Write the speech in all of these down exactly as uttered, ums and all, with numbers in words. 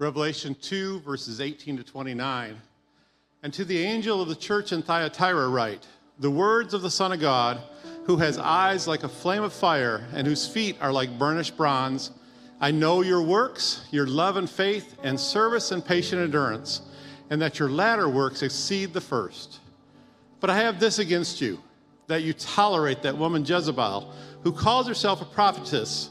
Revelation two, verses eighteen to twenty-nine. And to the angel of the church in Thyatira write, the words of the Son of God, who has eyes like a flame of fire and whose feet are like burnished bronze. I know your works, your love and faith and service and patient endurance, and that your latter works exceed the first. But I have this against you, that you tolerate that woman Jezebel, who calls herself a prophetess,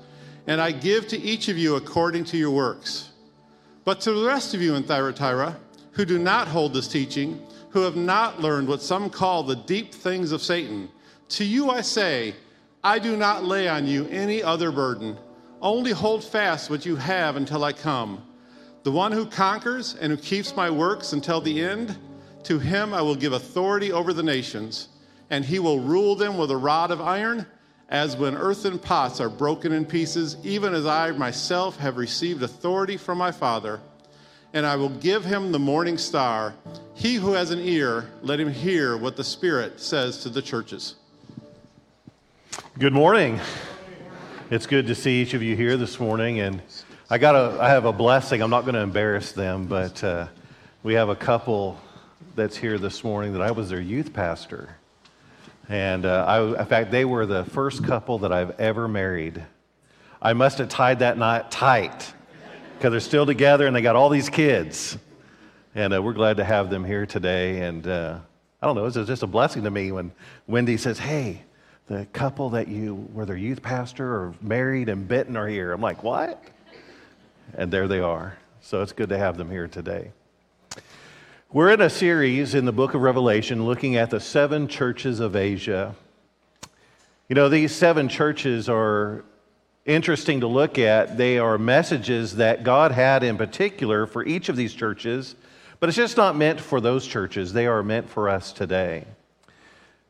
and I give to each of you according to your works. But to the rest of you in Thyatira, who do not hold this teaching, who have not learned what some call the deep things of Satan, to you I say, I do not lay on you any other burden. Only hold fast what you have until I come. The one who conquers and who keeps my works until the end, to him I will give authority over the nations, and he will rule them with a rod of iron, as when earthen pots are broken in pieces, even as I myself have received authority from my Father. And I will give him the morning star. He who has an ear, let him hear what the Spirit says to the churches. Good morning. It's good to see each of you here this morning. And I got a, I have a blessing. I'm not going to embarrass them, but uh, we have a couple that's here this morning that I was their youth pastor. And uh, I, in fact, they were the first couple that I've ever married. I must have tied that knot tight because they're still together and they got all these kids. And uh, we're glad to have them here today. And uh, I don't know, it's just a blessing to me when Wendy says, hey, the couple that you were their youth pastor or married and bitten are here. I'm like, what? And there they are. So it's good to have them here today. We're in a series in the book of Revelation looking at the seven churches of Asia. You know, these seven churches are interesting to look at. They are messages that God had in particular for each of these churches, but it's just not meant for those churches. They are meant for us today.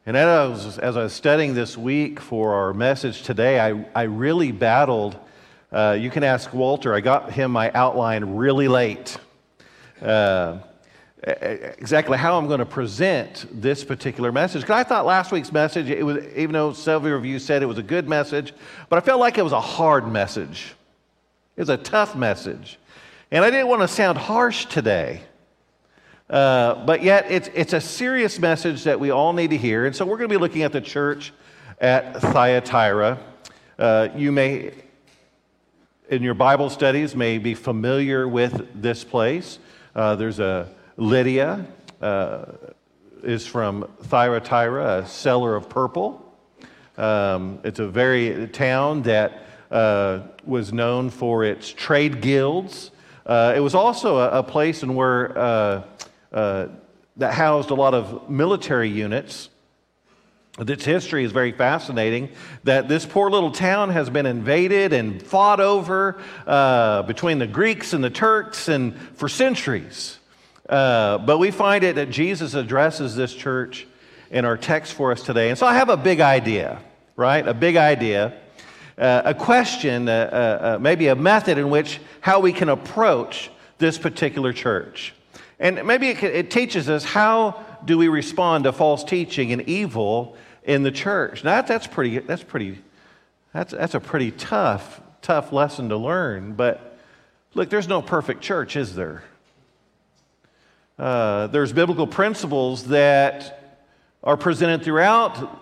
And as I was, as I was studying this week for our message today, I, I really battled. Uh, you can ask Walter. I got him my outline really late. Uh exactly how I'm going to present this particular message. Because I thought last week's message, it was, even though several of you said it was a good message, but I felt like it was a hard message. It was a tough message. And I didn't want to sound harsh today. Uh, but yet, it's, it's a serious message that we all need to hear. And so we're going to be looking at the church at Thyatira. Uh, you may, in your Bible studies, may be familiar with this place. Uh, there's a Lydia uh, is from Thyatira, a seller of purple. Um, it's a very town that uh, was known for its trade guilds. Uh, it was also a, a place in where uh, uh, that housed a lot of military units. Its history is very fascinating, that this poor little town has been invaded and fought over uh, between the Greeks and the Turks and for centuries. Uh, but we find it that Jesus addresses this church in our text for us today. And so I have a big idea, right? A big idea, uh, a question, uh, uh, maybe a method in which how we can approach this particular church. And maybe it, it teaches us how do we respond to false teaching and evil in the church. Now that, that's pretty, that's pretty, that's, that's a pretty tough, tough lesson to learn. But look, there's no perfect church, is there? Uh, there's biblical principles that are presented throughout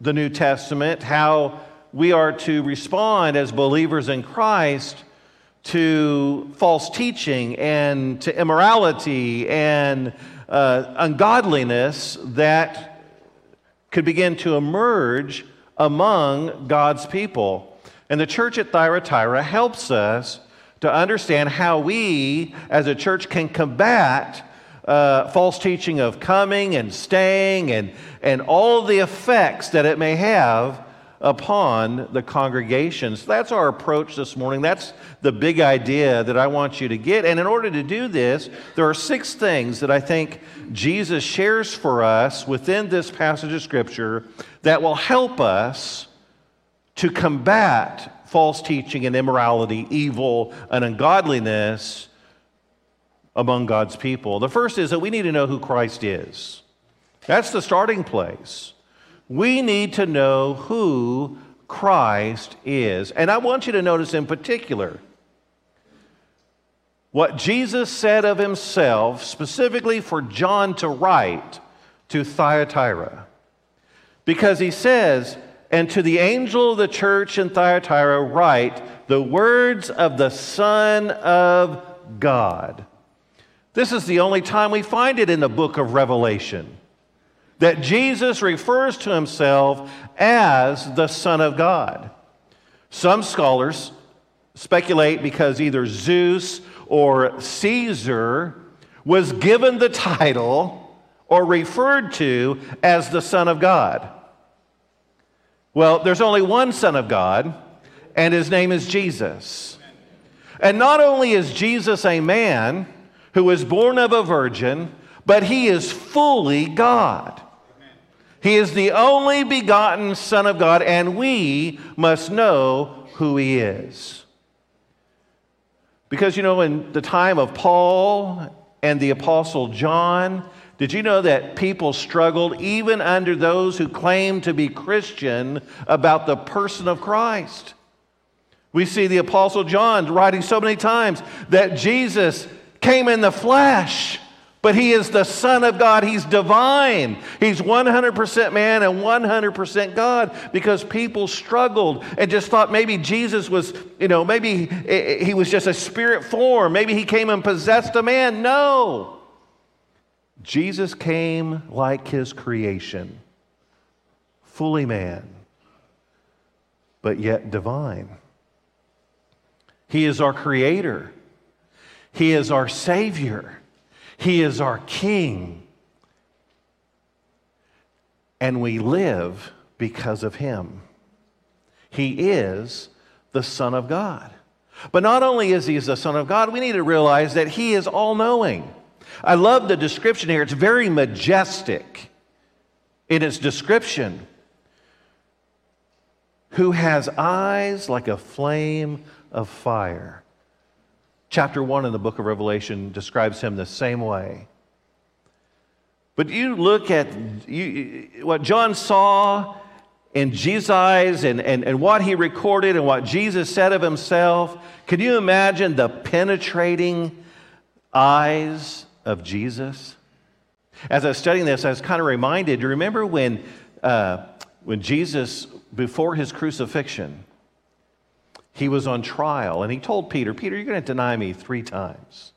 the New Testament, how we are to respond as believers in Christ to false teaching and to immorality and uh, ungodliness that could begin to emerge among God's people. And the church at Thyatira helps us to understand how we as a church can combat Uh, false teaching of coming and staying and, and all the effects that it may have upon the congregation. So that's our approach this morning. That's the big idea that I want you to get. And in order to do this, there are six things that I think Jesus shares for us within this passage of Scripture that will help us to combat false teaching and immorality, evil, and ungodliness among God's people. The first is that we need to know who Christ is. That's the starting place. We need to know who Christ is. And I want you to notice in particular what Jesus said of himself specifically for John to write to Thyatira. Because he says, "And to the angel of the church in Thyatira write the words of the Son of God." This is the only time we find it in the book of Revelation that Jesus refers to himself as the Son of God. Some scholars speculate because either Zeus or Caesar was given the title or referred to as the Son of God. Well, there's only one Son of God, and his name is Jesus. And not only is Jesus a man who was born of a virgin, but he is fully God. He is the only begotten Son of God, and we must know who he is. Because, you know, in the time of Paul and the Apostle John, did you know that people struggled, even under those who claimed to be Christian, about the person of Christ? We see the Apostle John writing so many times that Jesus came in the flesh, but he is the Son of God. He's divine. He's one hundred percent man and one hundred percent God, because people struggled and just thought maybe Jesus was, you know, maybe he was just a spirit form. Maybe he came and possessed a man. No. Jesus came like his creation, fully man, but yet divine. He is our creator. He is our Savior. He is our King, and we live because of him. He is the Son of God. But not only is he the Son of God, we need to realize that he is all-knowing. I love the description here. It's very majestic in its description. Who has eyes like a flame of fire. Chapter one in the book of Revelation describes him the same way. But you look at you, what John saw in Jesus' eyes and, and, and what he recorded and what Jesus said of himself. Can you imagine the penetrating eyes of Jesus? As I was studying this, I was kind of reminded, you remember when, uh, when Jesus, before his crucifixion, he was on trial, and he told Peter, Peter, you're going to deny me three times.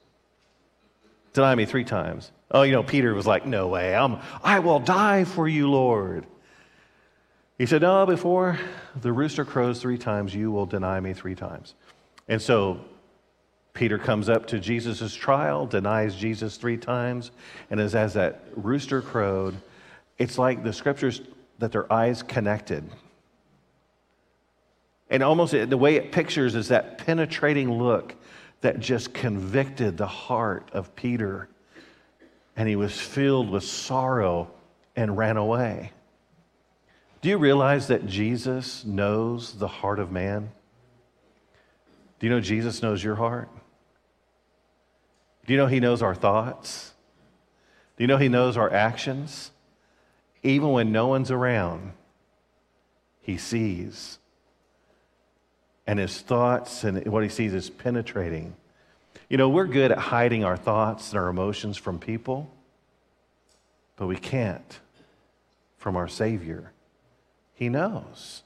Deny me three times. Oh, you know, Peter was like, no way. I'm, I will die for you, Lord. He said, no, before the rooster crows three times, you will deny me three times. And so Peter comes up to Jesus' trial, denies Jesus three times, and as, as that rooster crowed, it's like the scriptures that their eyes connected. And almost the way it pictures is that penetrating look that just convicted the heart of Peter. And he was filled with sorrow and ran away. Do you realize that Jesus knows the heart of man? Do you know Jesus knows your heart? Do you know he knows our thoughts? Do you know he knows our actions? Even when no one's around, he sees. And his thoughts and what he sees is penetrating. You know, we're good at hiding our thoughts and our emotions from people, but we can't from our Savior. He knows.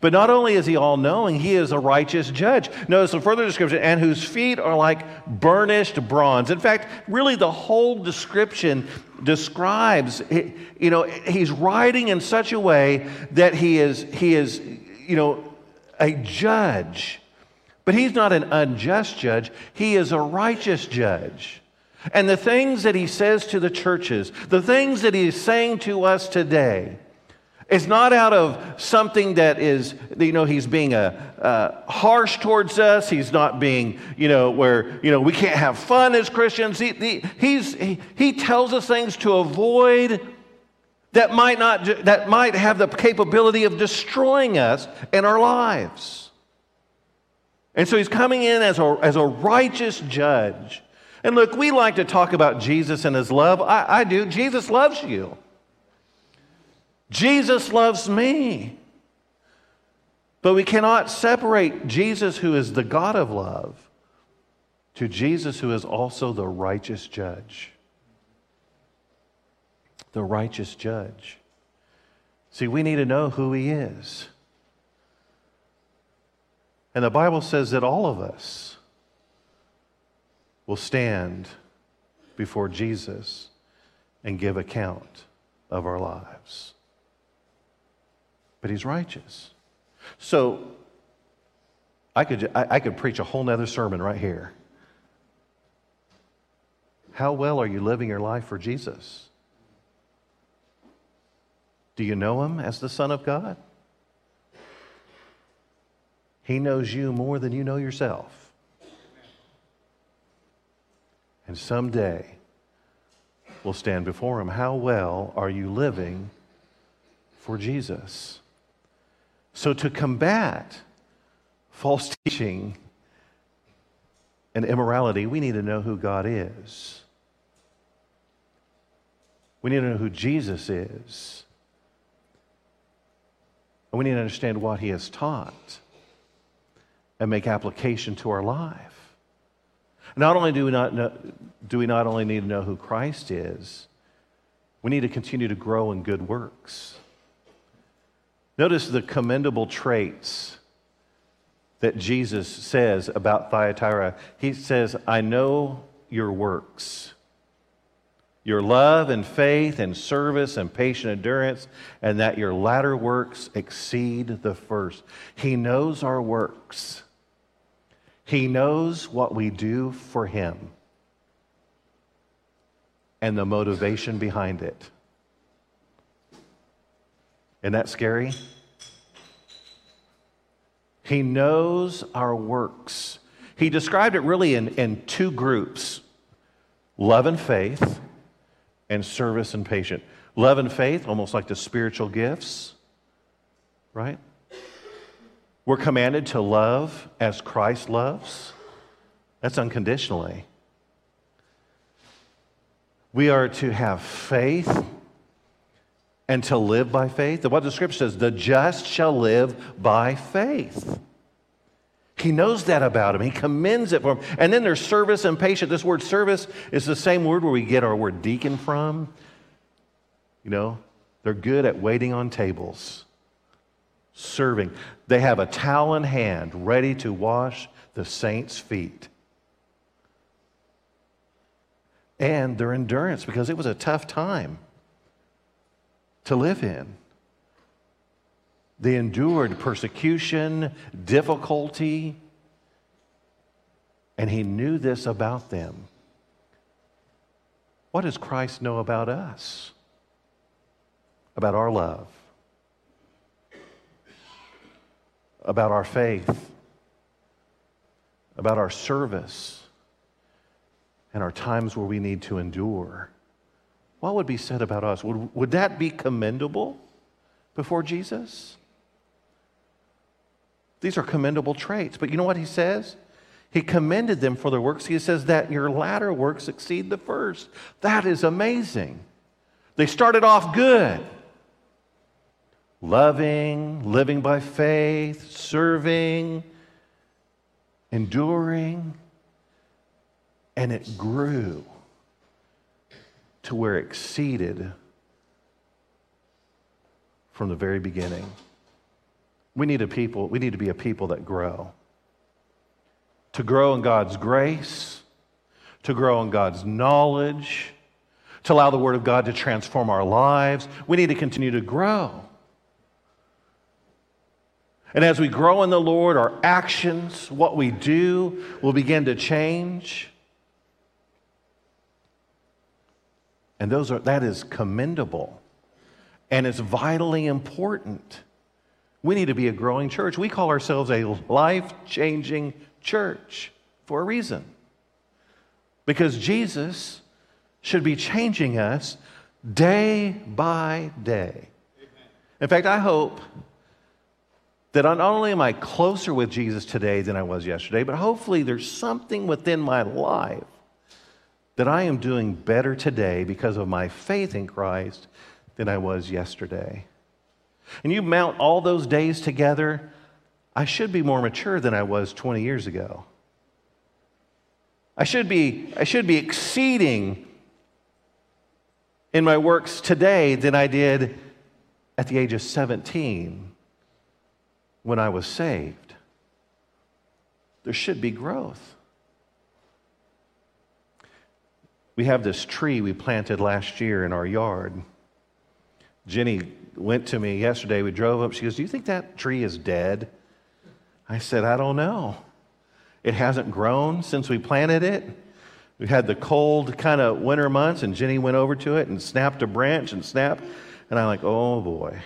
But not only is he all-knowing, he is a righteous judge. Notice the further description, and whose feet are like burnished bronze. In fact, really the whole description describes, you know, he's writing in such a way that he is, he is, you know, a judge, but he's not an unjust judge. He is a righteous judge. And the things that he says to the churches, the things that he's saying to us today, It's not out of something that is, you know, he's being a, uh, harsh towards us. He's not being, you know, where, you know, we can't have fun as Christians. He, he, he's, he, he tells us things to avoid that might not, that might have the capability of destroying us and our lives. And so he's coming in as a, as a righteous judge. And look, we like to talk about Jesus and his love. I, I do. Jesus loves you. Jesus loves me. But we cannot separate Jesus, who is the God of love, to Jesus, who is also the righteous judge. The righteous judge. See, we need to know who he is. And the Bible says that all of us will stand before Jesus and give account of our lives. But he's righteous. So I could, I, I could preach a whole nother sermon right here. How well are you living your life for Jesus? Do you know him as the Son of God? He knows you more than you know yourself. And someday we'll stand before him. How well are you living for Jesus? So to combat false teaching and immorality, we need to know who God is. We need to know who Jesus is. And we need to understand what he has taught and make application to our life. Not only do we not know, do we not only need to know who Christ is, we need to continue to grow in good works. Notice the commendable traits that Jesus says about Thyatira. He says, I know your works, your love and faith and service and patient endurance, and that your latter works exceed the first. He knows our works. He knows what we do for him and the motivation behind it. Isn't that scary? He knows our works. He described it really in, in two groups, love and faith and service and patience. Love and faith, almost like the spiritual gifts, right? We're commanded to love as Christ loves. That's unconditionally. We are to have faith and to live by faith. What the scripture says, the just shall live by faith. He knows that about him. He commends it for him. And then there's service and patience. This word service is the same word where we get our word deacon from. You know, they're good at waiting on tables, serving. They have a towel in hand, ready to wash the saints' feet. And their endurance, because it was a tough time to live in. They endured persecution, difficulty, and he knew this about them. What does Christ know about us? About our love, about our faith, about our service, and our times where we need to endure. What would be said about us? Would, would that be commendable before Jesus? These are commendable traits. But you know what he says? He commended them for their works. He says that your latter works exceed the first. That is amazing. They started off good. Loving, living by faith, serving, enduring. And it grew to where it exceeded from the very beginning. We need a people, we need to be a people that grow. To grow in God's grace, to grow in God's knowledge, to allow the Word of God to transform our lives. We need to continue to grow. And as we grow in the Lord, our actions, what we do, will begin to change. And those are, that is commendable. and it's vitally important. We need to be a growing church. We call ourselves a life-changing church for a reason. Because Jesus should be changing us day by day. In fact, I hope that not only am I closer with Jesus today than I was yesterday, but hopefully there's something within my life that I am doing better today because of my faith in Christ than I was yesterday. And you mount all those days together, I should be more mature than I was twenty years ago. I should be, I should be exceeding in my works today than I did at the age of seventeen when I was saved. There should be growth. We have this tree we planted last year in our yard. Jenny went to me yesterday. We drove up. She goes, "Do you think that tree is dead?" I said, "I don't know. It hasn't grown since we planted it." We had the cold kind of winter months, and Jenny went over to it and snapped a branch and snapped. And I'm like, "Oh, boy.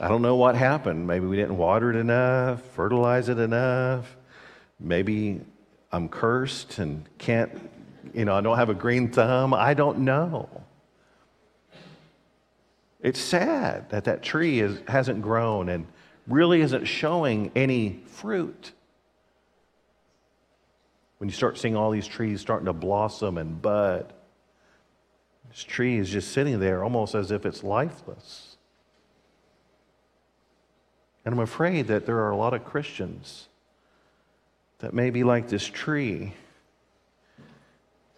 I don't know what happened. Maybe we didn't water it enough, fertilize it enough. Maybe I'm cursed and can't, you know, I don't have a green thumb. I don't know." It's sad that that tree is, hasn't grown and really isn't showing any fruit. When you start seeing all these trees starting to blossom and bud, this tree is just sitting there almost as if it's lifeless. And I'm afraid that there are a lot of Christians that may be like this tree.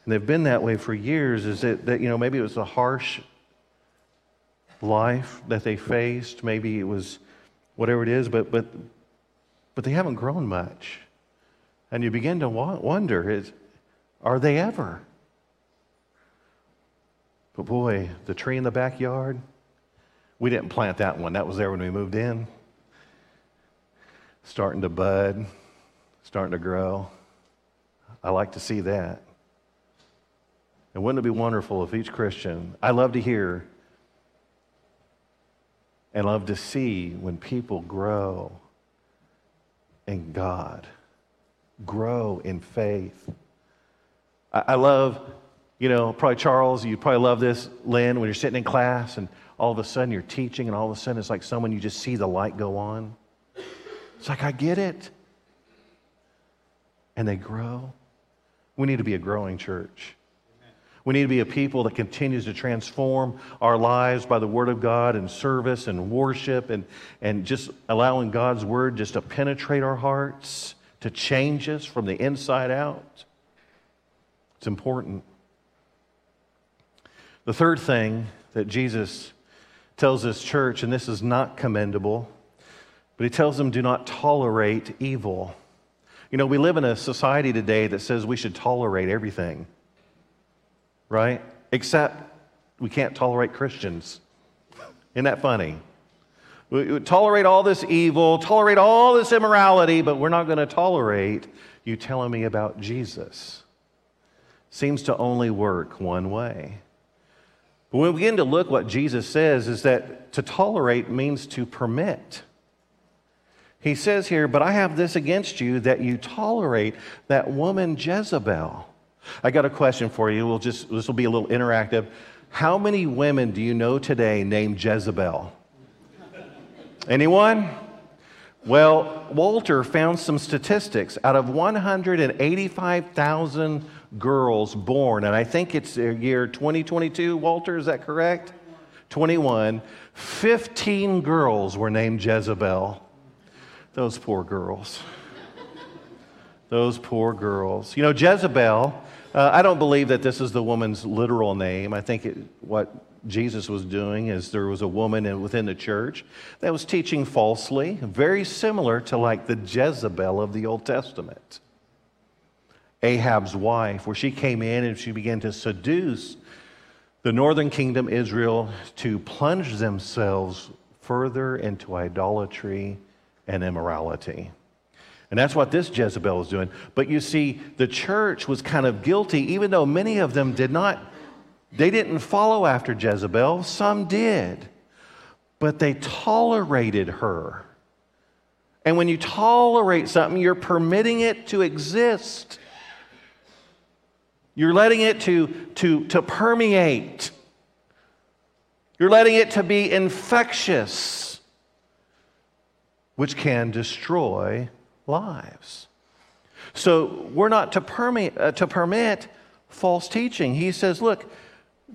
And they've been that way for years. Is it that, you know, maybe it was a harsh life that they faced, maybe it was whatever it is, but but but they haven't grown much, and you begin to wonder: is are they ever? But boy, the tree in the backyard, we didn't plant that one. That was there when we moved in. Starting to bud, starting to grow. I like to see that. And wouldn't it be wonderful if each Christian? I love to hear. And love to see when people grow in God, grow in faith. I, I love, you know, probably Charles, you probably love this, Lynn, when you're sitting in class and all of a sudden you're teaching and all of a sudden it's like someone, you just see the light go on. It's like, I get it. And they grow. We need to be a growing church. We need to be a people that continues to transform our lives by the Word of God and service and worship and, and just allowing God's Word just to penetrate our hearts, to change us from the inside out. It's important. The third thing that Jesus tells this church, and this is not commendable, but he tells them, do not tolerate evil. You know, we live in a society today that says we should tolerate everything. Right? Except we can't tolerate Christians. Isn't that funny? We would tolerate all this evil, tolerate all this immorality, but we're not going to tolerate you telling me about Jesus. Seems to only work one way. But when we begin to look, what Jesus says is that to tolerate means to permit. He says here, "But I have this against you, that you tolerate that woman Jezebel." I got a question for you. We'll just this will be a little interactive. How many women do you know today named Jezebel? Anyone? Well, Walter found some statistics. Out of one hundred eighty-five thousand girls born, and I think it's the year twenty twenty-two, Walter, is that correct? twenty-one. fifteen girls were named Jezebel. Those poor girls. Those poor girls. You know, Jezebel, Uh, I don't believe that this is the woman's literal name. I think it, what Jesus was doing is there was a woman in, within the church that was teaching falsely, very similar to like the Jezebel of the Old Testament, Ahab's wife, where she came in and she began to seduce the northern kingdom, Israel, to plunge themselves further into idolatry and immorality. And that's what this Jezebel is doing. But you see, the church was kind of guilty, even though many of them did not They didn't follow after Jezebel. Some did. But they tolerated her. And when you tolerate something, you're permitting it to exist. You're letting it to, to, to permeate. You're letting it to be infectious, which can destroy lives. So we're not to permit, uh, to permit false teaching. He says, look,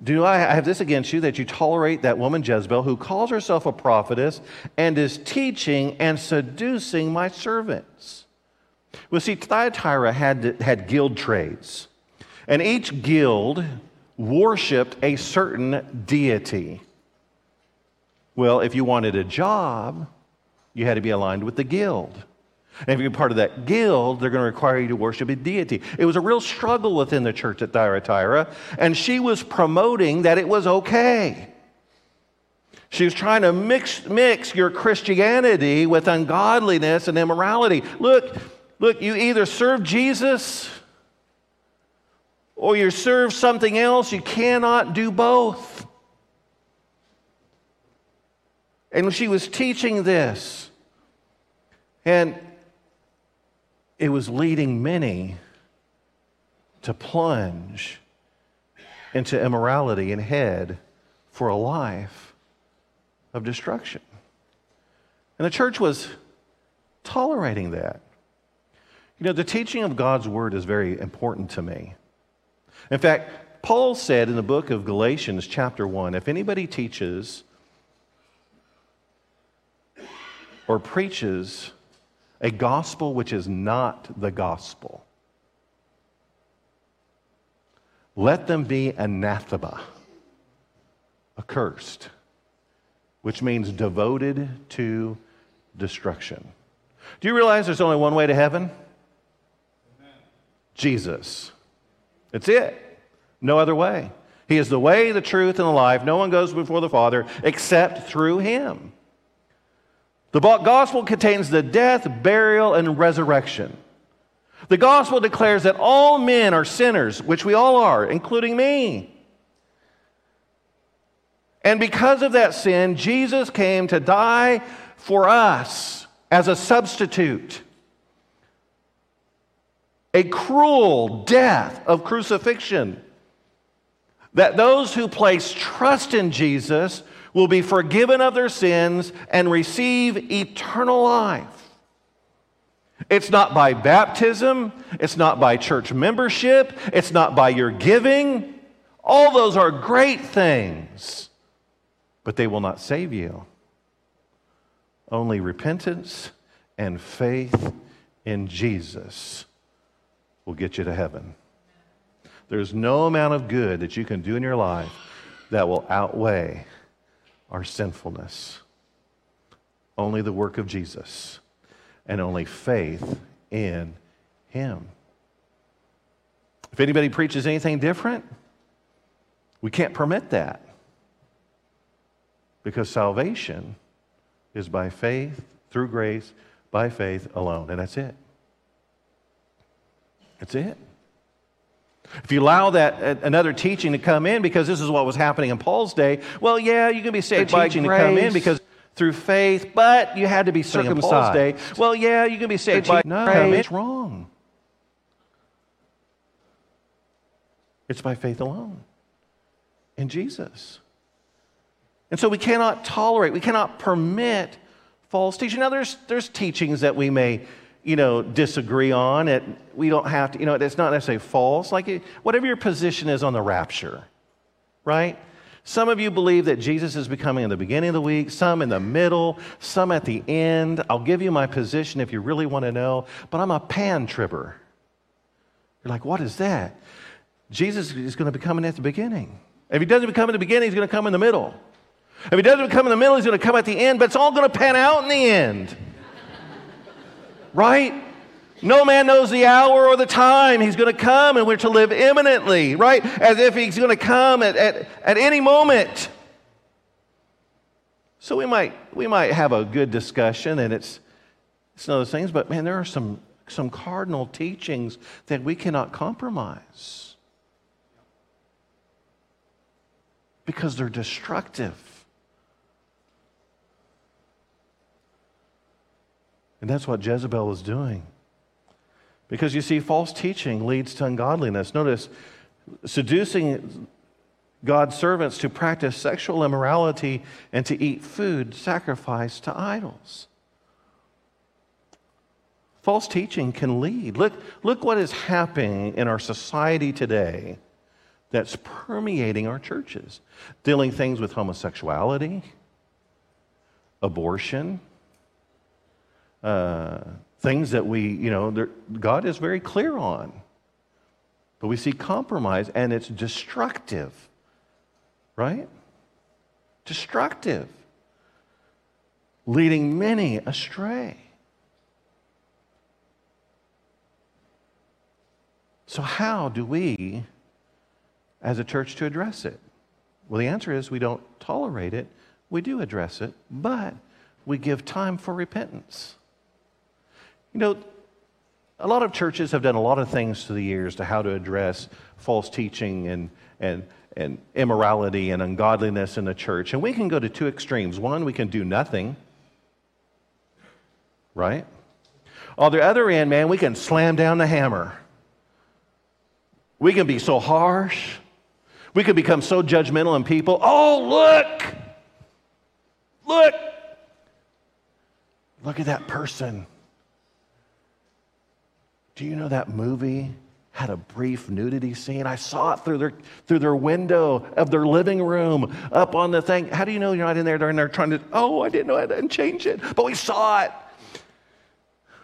do I have this against you that you tolerate that woman Jezebel who calls herself a prophetess and is teaching and seducing my servants? Well, see, Thyatira had, had guild trades, and each guild worshipped a certain deity. Well, if you wanted a job, you had to be aligned with the guild. And if you're part of that guild, they're going to require you to worship a deity. It was a real struggle within the church at Thyatira, and she was promoting that it was okay. She was trying to mix, mix your Christianity with ungodliness and immorality. Look, look, you either serve Jesus or you serve something else. You cannot do both. And she was teaching this. And it was leading many to plunge into immorality and head for a life of destruction. And the church was tolerating that. You know, the teaching of God's word is very important to me. In fact, Paul said in the book of Galatians chapter one, if anybody teaches or preaches a gospel which is not the gospel, let them be anathema, accursed, which means devoted to destruction. Do you realize there's only one way to heaven? Amen. Jesus. That's it. No other way. He is the way, the truth, and the life. No one goes before the Father except through him. The gospel contains the death, burial, and resurrection. The gospel declares that all men are sinners, which we all are, including me. And because of that sin, Jesus came to die for us as a substitute. A cruel death of crucifixion. That those who place trust in Jesus will be forgiven of their sins and receive eternal life. It's not by baptism. It's not by church membership. It's not by your giving. All those are great things, but they will not save you. Only repentance and faith in Jesus will get you to heaven. There's no amount of good that you can do in your life that will outweigh our sinfulness. Only the work of Jesus and only faith in him. If anybody preaches anything different, we can't permit that, because salvation is by faith, through grace, by faith alone, and that's it. That's it. If you allow that another teaching to come in, because this is what was happening in Paul's day, well, yeah, you can be saved by teaching grace, to come in because through faith, but you had to be circumcised. Paul's day, well, yeah, you can be saved by no, grace. It's wrong. It's by faith alone in Jesus. And so we cannot tolerate, we cannot permit false teaching. Now, there's there's teachings that we may, you know, disagree on it. We don't have to, you know, it's not necessarily false. Like, it, whatever your position is on the rapture, right? Some of you believe that Jesus is becoming in the beginning of the week, some in the middle, some at the end. I'll give you my position if you really want to know, but I'm a pan-tribber. You're like, what is that? Jesus is going to be coming at the beginning. If he doesn't become in the beginning, he's going to come in the middle. If he doesn't come in the middle, he's going to come at the end, but it's all going to pan out in the end. Right? No man knows the hour or the time he's going to come, and we're to live imminently, right? As if he's going to come at, at, at any moment. So we might we might have a good discussion, and it's it's one of those things, but man, there are some, some cardinal teachings that we cannot compromise. because they're destructive. And that's what Jezebel is doing. Because you see, false teaching leads to ungodliness. Notice, seducing God's servants to practice sexual immorality and to eat food sacrificed to idols. False teaching can lead. Look, look what is happening in our society today that's permeating our churches. Dealing things with homosexuality, abortion, uh, things that we, you know, God is very clear on. But we see compromise, and it's destructive, right? Destructive, leading many astray. So how do we, as a church, to address it? Well, the answer is we don't tolerate it. We do address it, but we give time for repentance. You know, a lot of churches have done a lot of things through the years to how to address false teaching and and and immorality and ungodliness in the church. And we can go to two extremes. One, we can do nothing, right? On the other end, man, we can slam down the hammer. We can be so harsh. We can become so judgmental in people. Oh, look! Look! Look at that person. Do you know that movie had a brief nudity scene? I saw it through their through their window of their living room, up on the thing. How do you know you're not in there? They're in there trying to, oh, I didn't know I didn't change it, but we saw it.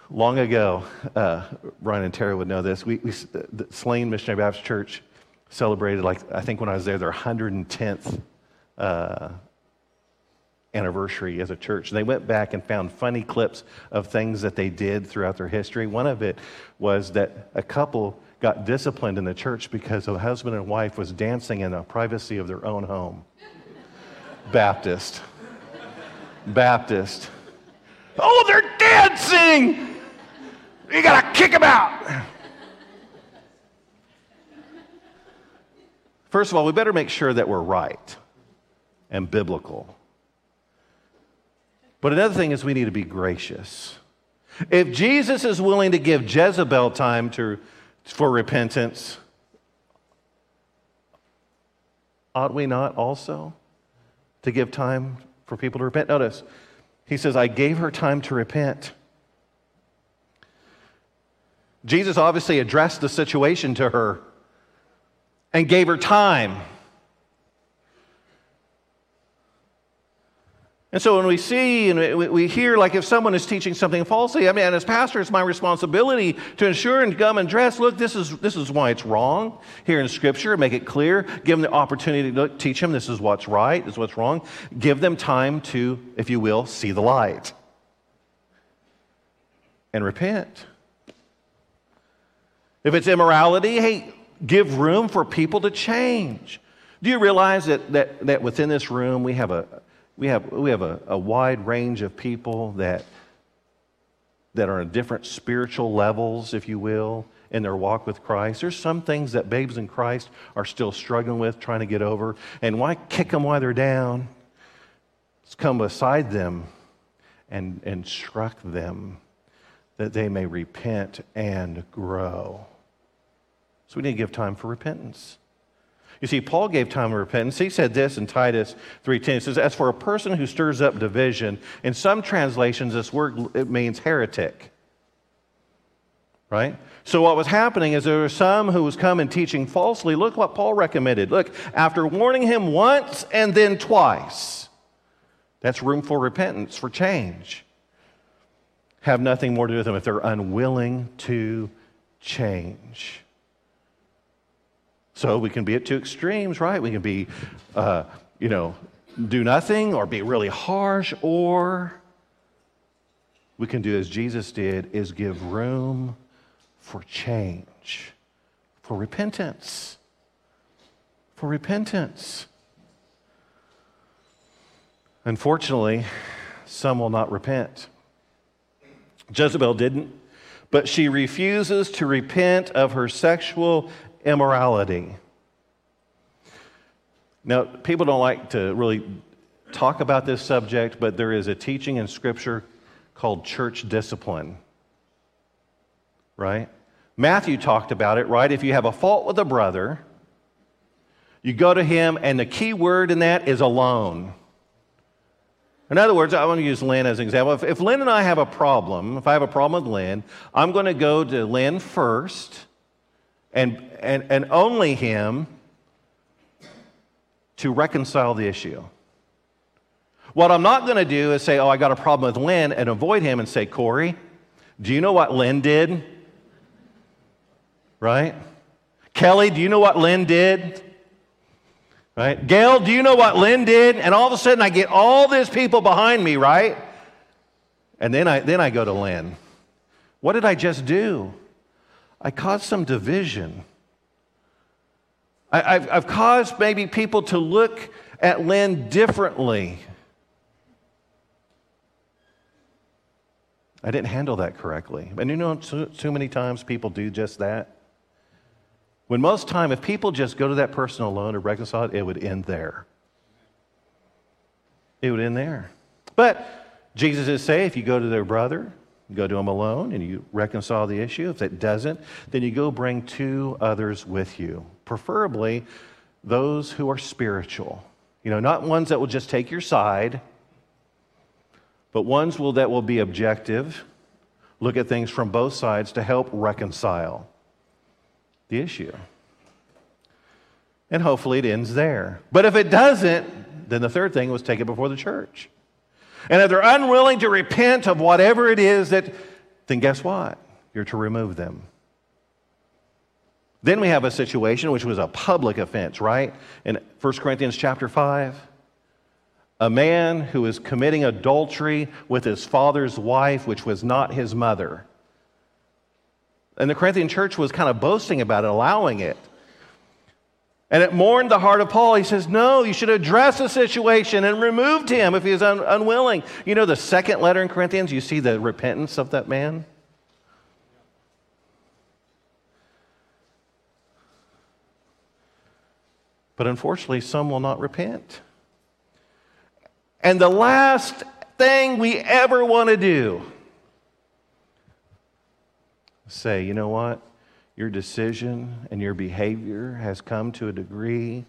Long ago, uh, Brian and Terry would know this. We, we the Slain Missionary Baptist Church celebrated, like I think when I was there, their one hundred tenth uh, anniversary as a church. And they went back and found funny clips of things that they did throughout their history. One of it was that a couple got disciplined in the church because a husband and wife was dancing in the privacy of their own home. Baptist. Baptist. Oh, they're dancing! You gotta kick him out. First of all, we better make sure that we're right and biblical. But another thing is we need to be gracious. If Jesus is willing to give Jezebel time to, for repentance, ought we not also to give time for people to repent? Notice, he says, I gave her time to repent. Jesus obviously addressed the situation to her and gave her time. And so when we see and we hear, like if someone is teaching something falsely, I mean, and as pastor, it's my responsibility to ensure and come and dress. Look, this is this is why it's wrong here in Scripture. Make it clear. Give them the opportunity to look, teach them this is what's right, this is what's wrong. Give them time to, if you will, see the light and repent. If it's immorality, hey, give room for people to change. Do you realize that that, that within this room we have a We have we have a, a wide range of people that that are on different spiritual levels, if you will, in their walk with Christ. There's some things that babes in Christ are still struggling with, trying to get over. And why kick them while they're down? Let's come beside them and instruct them that they may repent and grow. So we need to give time for repentance. You see, Paul gave time of repentance. He said this in Titus three ten. He says, as for a person who stirs up division, in some translations this word it means heretic. Right? So what was happening is there were some who was coming teaching falsely. Look what Paul recommended. Look, after warning him once and then twice, that's room for repentance, for change. Have nothing more to do with them if they're unwilling to change. So we can be at two extremes, right? We can be, uh, you know, do nothing or be really harsh, or we can do as Jesus did, is give room for change, for repentance, for repentance. Unfortunately, some will not repent. Jezebel didn't, but she refuses to repent of her sexual immorality. Now, people don't like to really talk about this subject, but there is a teaching in Scripture called church discipline, right? Matthew talked about it, right? If you have a fault with a brother, you go to him, and the key word in that is alone. In other words, I want to use Lynn as an example. If, if Lynn and I have a problem, if I have a problem with Lynn, I'm going to go to Lynn first and, and, and only him to reconcile the issue. What I'm not going to do is say, oh, I got a problem with Lynn, and avoid him and say, Corey, do you know what Lynn did? Right? Kelly, do you know what Lynn did? Right? Gail, do you know what Lynn did? And all of a sudden I get all these people behind me, right? And then I, then I go to Lynn. What did I just do? I caused some division. I, I've, I've caused maybe people to look at Lynn differently. I didn't handle that correctly. And you know, too, too many times people do just that. When most time, if people just go to that person alone to reconcile it, it would end there. It would end there. But Jesus is saying, if you go to their brother, you go to him alone, and you reconcile the issue. If that doesn't, then you go bring two others with you, preferably those who are spiritual. You know, not ones that will just take your side, but ones will, that will be objective, look at things from both sides to help reconcile the issue. And hopefully it ends there. But if it doesn't, then the third thing was take it before the church. And if they're unwilling to repent of whatever it is, that, then guess what? You're to remove them. Then we have a situation which was a public offense, right? In First Corinthians chapter five. A man who is committing adultery with his father's wife, which was not his mother. And the Corinthian church was kind of boasting about it, allowing it. And it mourned the heart of Paul. He says, no, you should address the situation and removed him if he is un- unwilling. You know, the second letter in Corinthians, you see the repentance of that man. But unfortunately, some will not repent. And the last thing we ever want to do, say, you know what? Your decision and your behavior has come to a degree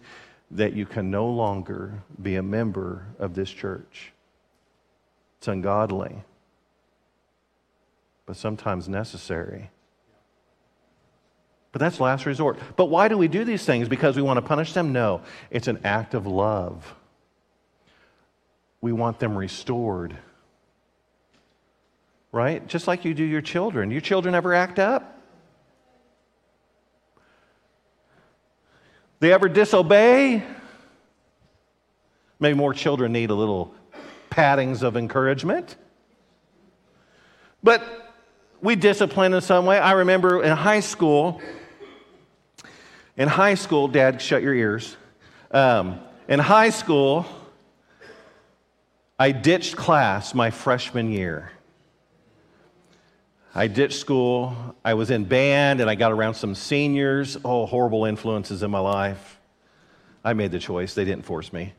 that you can no longer be a member of this church. It's ungodly, but sometimes necessary. But that's last resort. But why do we do these things? Because we want to punish them? No, it's an act of love. We want them restored, right? Just like you do your children. Your children ever act up? They ever disobey? Maybe more children need a little pattings of encouragement. But we discipline in some way. I remember in high school, in high school, Dad, shut your ears. Um, in high school, I ditched class my freshman year. I ditched school. I was in band, and I got around some seniors. Oh, horrible influences in my life. I made the choice. They didn't force me.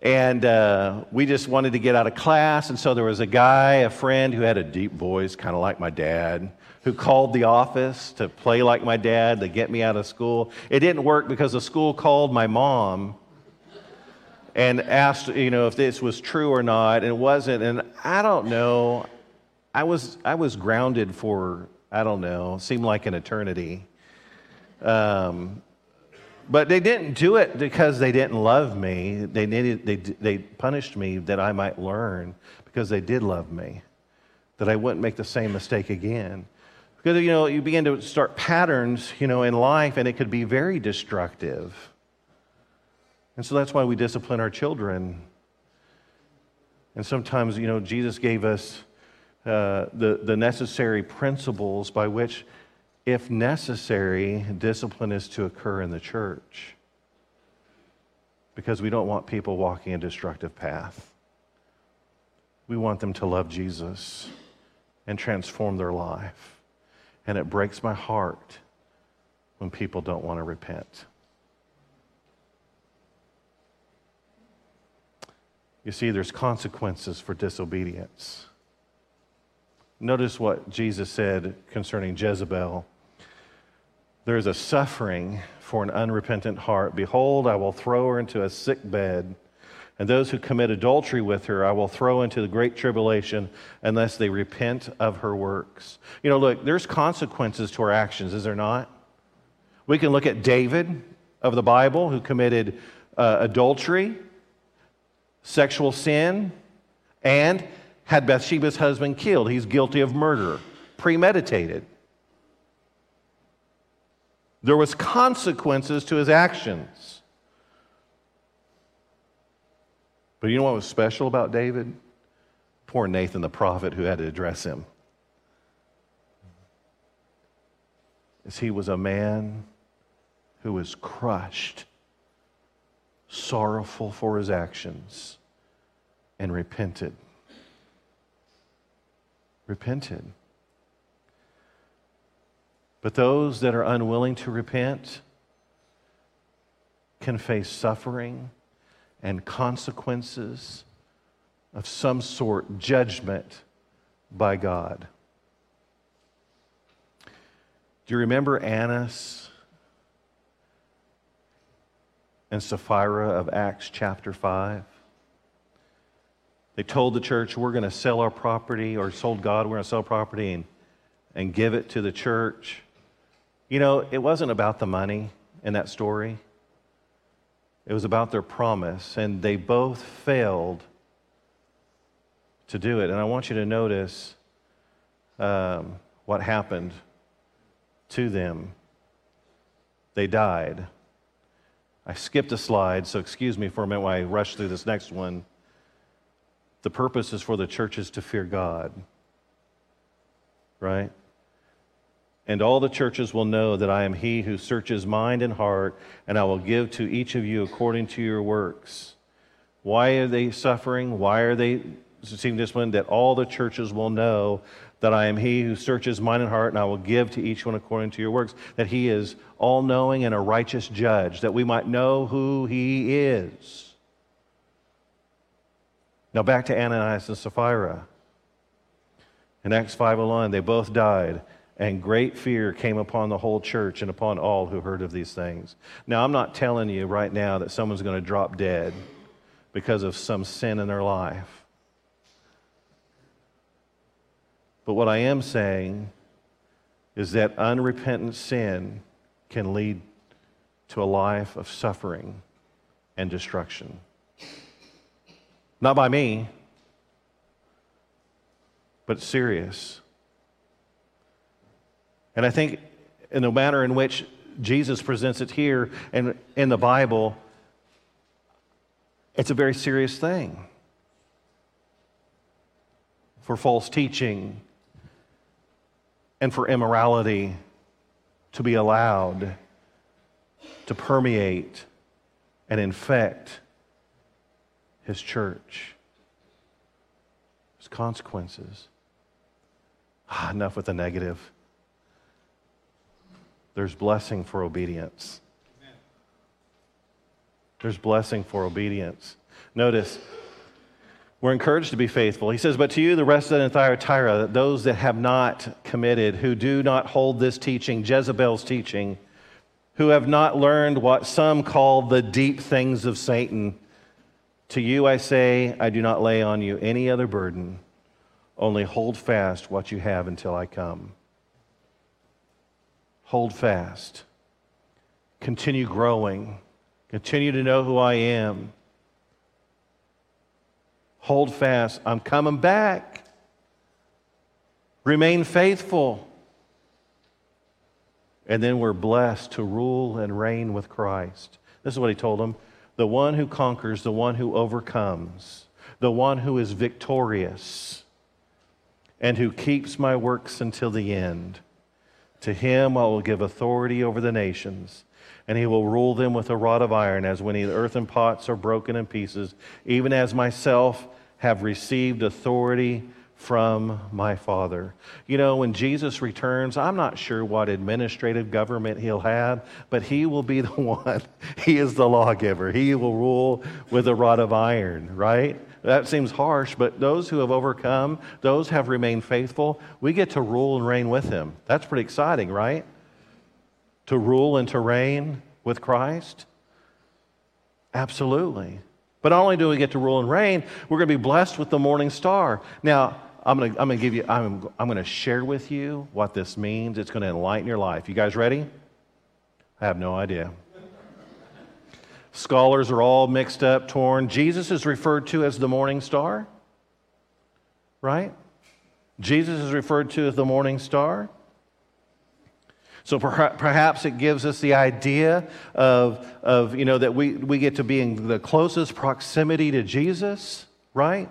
And uh, we just wanted to get out of class, and so there was a guy, a friend, who had a deep voice, kind of like my dad, who called the office to play like my dad to get me out of school. It didn't work because the school called my mom and asked, you know, if this was true or not, and it wasn't. And I don't know, I was I was grounded for, I don't know, seemed like an eternity. Um, but they didn't do it because they didn't love me. They needed, they they punished me that I might learn, because they did love me, that I wouldn't make the same mistake again. Because, you know, you begin to start patterns, you know, in life, and it could be very destructive. And so that's why we discipline our children. And sometimes, you know, Jesus gave us uh, the, the necessary principles by which, if necessary, discipline is to occur in the church. Because we don't want people walking a destructive path. We want them to love Jesus and transform their life. And it breaks my heart when people don't want to repent. You see, there's consequences for disobedience. Notice what Jesus said concerning Jezebel. There is a suffering for an unrepentant heart. Behold, I will throw her into a sick bed, and those who commit adultery with her I will throw into the great tribulation unless they repent of her works. You know, look, there's consequences to our actions, is there not? We can look at David of the Bible, who committed uh, adultery, sexual sin, and had Bathsheba's husband killed. He's guilty of murder, premeditated. There was consequences to his actions. But you know what was special about David? Poor Nathan the prophet, who had to address him. As he was a man who was crushed, sorrowful for his actions, and repented. Repented. But those that are unwilling to repent can face suffering and consequences of some sort, judgment by God. Do you remember Annas and Sapphira of Acts chapter five? They told the church, we're going to sell our property, or sold God, we're going to sell property and, and give it to the church. You know, it wasn't about the money in that story. It was about their promise, and they both failed to do it. And I want you to notice um, what happened to them. They died. I skipped a slide, so excuse me for a minute while I rush through this next one. The purpose is for the churches to fear God, right? And all the churches will know that I am he who searches mind and heart, and I will give to each of you according to your works. Why are they suffering? Why are they receiving discipline? That all the churches will know that I am he who searches mind and heart, and I will give to each one according to your works. That he is all-knowing and a righteous judge, that we might know who he is. Now back to Ananias and Sapphira. In Acts five alone, they both died. And great fear came upon the whole church and upon all who heard of these things. Now, I'm not telling you right now that someone's going to drop dead because of some sin in their life. But what I am saying is that unrepentant sin can lead to a life of suffering and destruction. Not by me, but serious. And I think in the manner in which Jesus presents it here and in the Bible, it's a very serious thing. For false teaching and for immorality to be allowed to permeate and infect his church. There's consequences. Ah, enough with the negative. There's blessing for obedience. Amen. There's blessing for obedience. Notice, we're encouraged to be faithful. He says, but to you, the rest of the Thyatira, those that have not committed, who do not hold this teaching, Jezebel's teaching, who have not learned what some call the deep things of Satan, to you I say, I do not lay on you any other burden, only hold fast what you have until I come. Hold fast. Continue growing. Continue to know who I am. Hold fast. I'm coming back. Remain faithful. And then we're blessed to rule and reign with Christ. This is what he told them. The one who conquers, the one who overcomes, the one who is victorious, and who keeps my works until the end. To him I will give authority over the nations, and he will rule them with a rod of iron, as when the earthen pots are broken in pieces, even as myself have received authority from my Father. You know, when Jesus returns, I'm not sure what administrative government he'll have, but he will be the one. He is the lawgiver. He will rule with a rod of iron, right? That seems harsh, but those who have overcome, those have remained faithful, we get to rule and reign with him. That's pretty exciting, right? To rule and to reign with Christ? Absolutely. But not only do we get to rule and reign, we're going to be blessed with the morning star. Now, I'm going to, I'm going to give you, I'm, I'm going to share with you what this means. It's going to enlighten your life. You guys ready? I have no idea. Scholars are all mixed up, torn. Jesus is referred to as the morning star, right? Jesus is referred to as the morning star. So per- perhaps it gives us the idea of, of you know, that we, we get to be in the closest proximity to Jesus, right?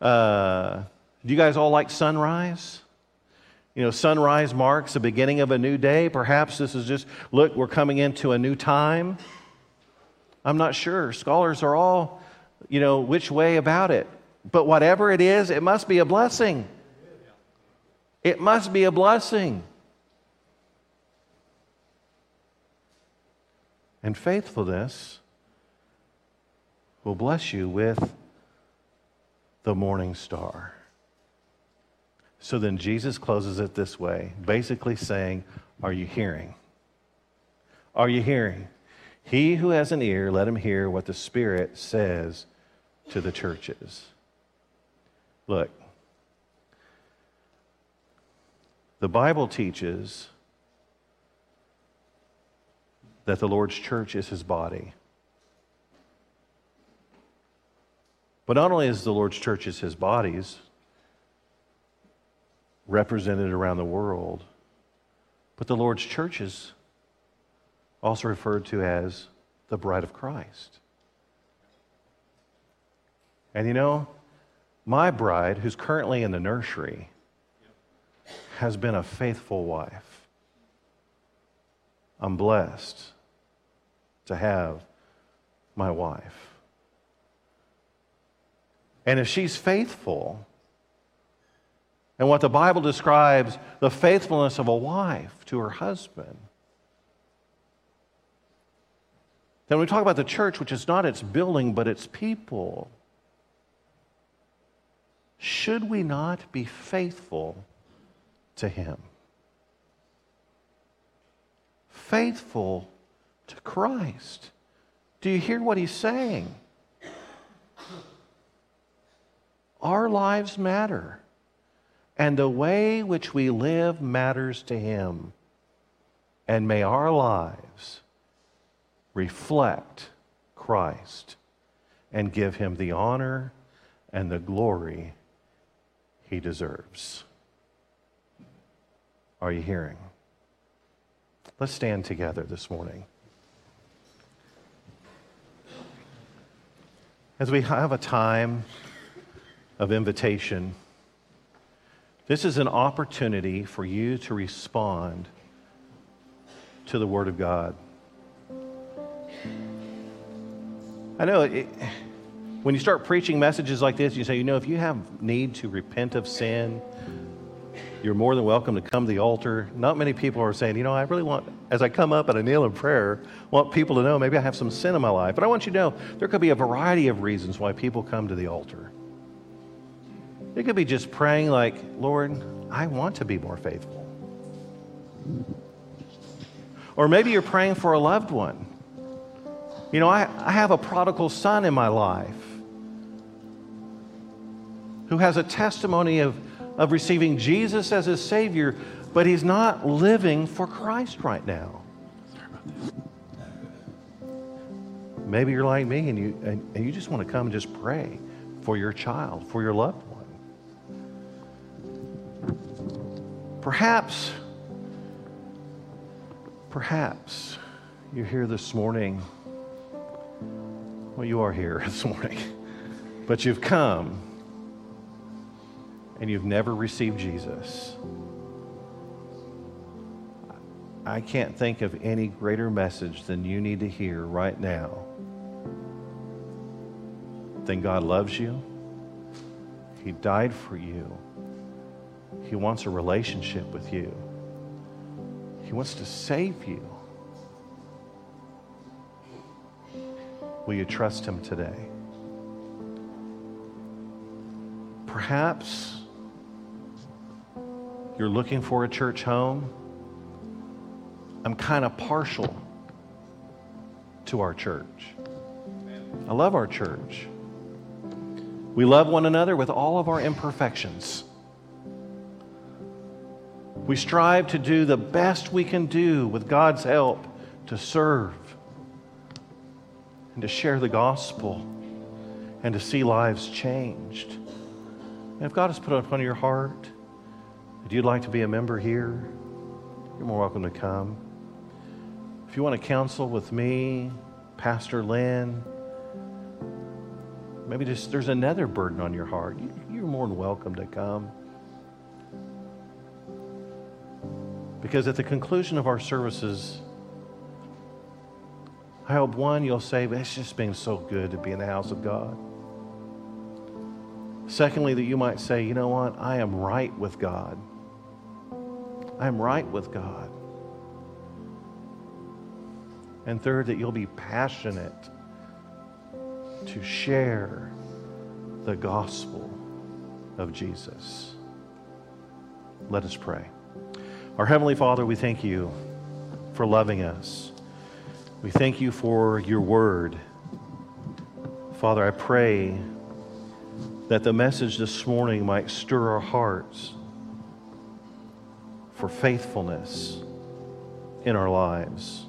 Uh, do you guys all like sunrise? You know, sunrise marks the beginning of a new day. Perhaps this is just, look, we're coming into a new time. I'm not sure. Scholars are all, you know, which way about it. But whatever it is, it must be a blessing. It must be a blessing. And faithfulness will bless you with the morning star. So then Jesus closes it this way, basically saying, are you hearing? Are you hearing? He who has an ear, let him hear what the Spirit says to the churches. Look, the Bible teaches that the Lord's church is his body. But not only is the Lord's church is his bodies, represented around the world, but the Lord's church is also referred to as the bride of Christ. And you know, my bride, who's currently in the nursery, has been a faithful wife. I'm blessed to have my wife. And if she's faithful, and what the Bible describes, the faithfulness of a wife to her husband, then we talk about the church, which is not its building, but its people. Should we not be faithful to him? Faithful to Christ. Do you hear what he's saying? Our lives matter, and the way which we live matters to him. And may our lives reflect Christ and give him the honor and the glory he deserves. Are you hearing? Let's stand together this morning. As we have a time of invitation, this is an opportunity for you to respond to the Word of God. I know it, when you start preaching messages like this, you say, you know, if you have need to repent of sin, you're more than welcome to come to the altar. Not many people are saying, you know, I really want, as I come up and I kneel in prayer, want people to know maybe I have some sin in my life. But I want you to know there could be a variety of reasons why people come to the altar. It could be just praying like, Lord, I want to be more faithful. Or maybe you're praying for a loved one. You know, I, I have a prodigal son in my life who has a testimony of, of receiving Jesus as his Savior, but he's not living for Christ right now. Maybe you're like me and you, and, and you just want to come and just pray for your child, for your loved one. Perhaps, perhaps you're here this morning. Well, you are here this morning, but you've come and you've never received Jesus. I can't think of any greater message than you need to hear right now. Then God loves you. He died for you. He wants a relationship with you. He wants to save you. Will you trust him today? Perhaps you're looking for a church home. I'm kind of partial to our church. I love our church. We love one another with all of our imperfections. We strive to do the best we can do with God's help to serve and to share the gospel and to see lives changed. And if God has put it upon your heart that you'd like to be a member here, you're more welcome to come. If you want to counsel with me, Pastor Lynn, maybe just there's another burden on your heart, you're more than welcome to come. Because at the conclusion of our services, I hope, one, you'll say, it's just been so good to be in the house of God. Secondly, that you might say, you know what? I am right with God. I am right with God. And third, that you'll be passionate to share the gospel of Jesus. Let us pray. Our Heavenly Father, we thank you for loving us. We thank you for your word. Father, I pray that the message this morning might stir our hearts for faithfulness in our lives.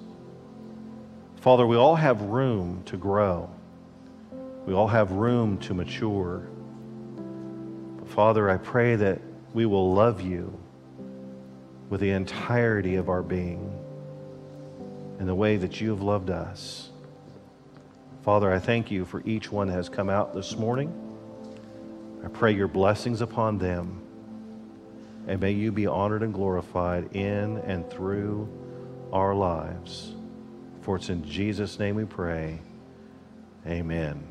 Father, we all have room to grow. We all have room to mature. But Father, I pray that we will love you with the entirety of our being and the way that you have loved us. Father, I thank you for each one that has come out this morning. I pray your blessings upon them, and may you be honored and glorified in and through our lives. For it's in Jesus' name we pray. Amen.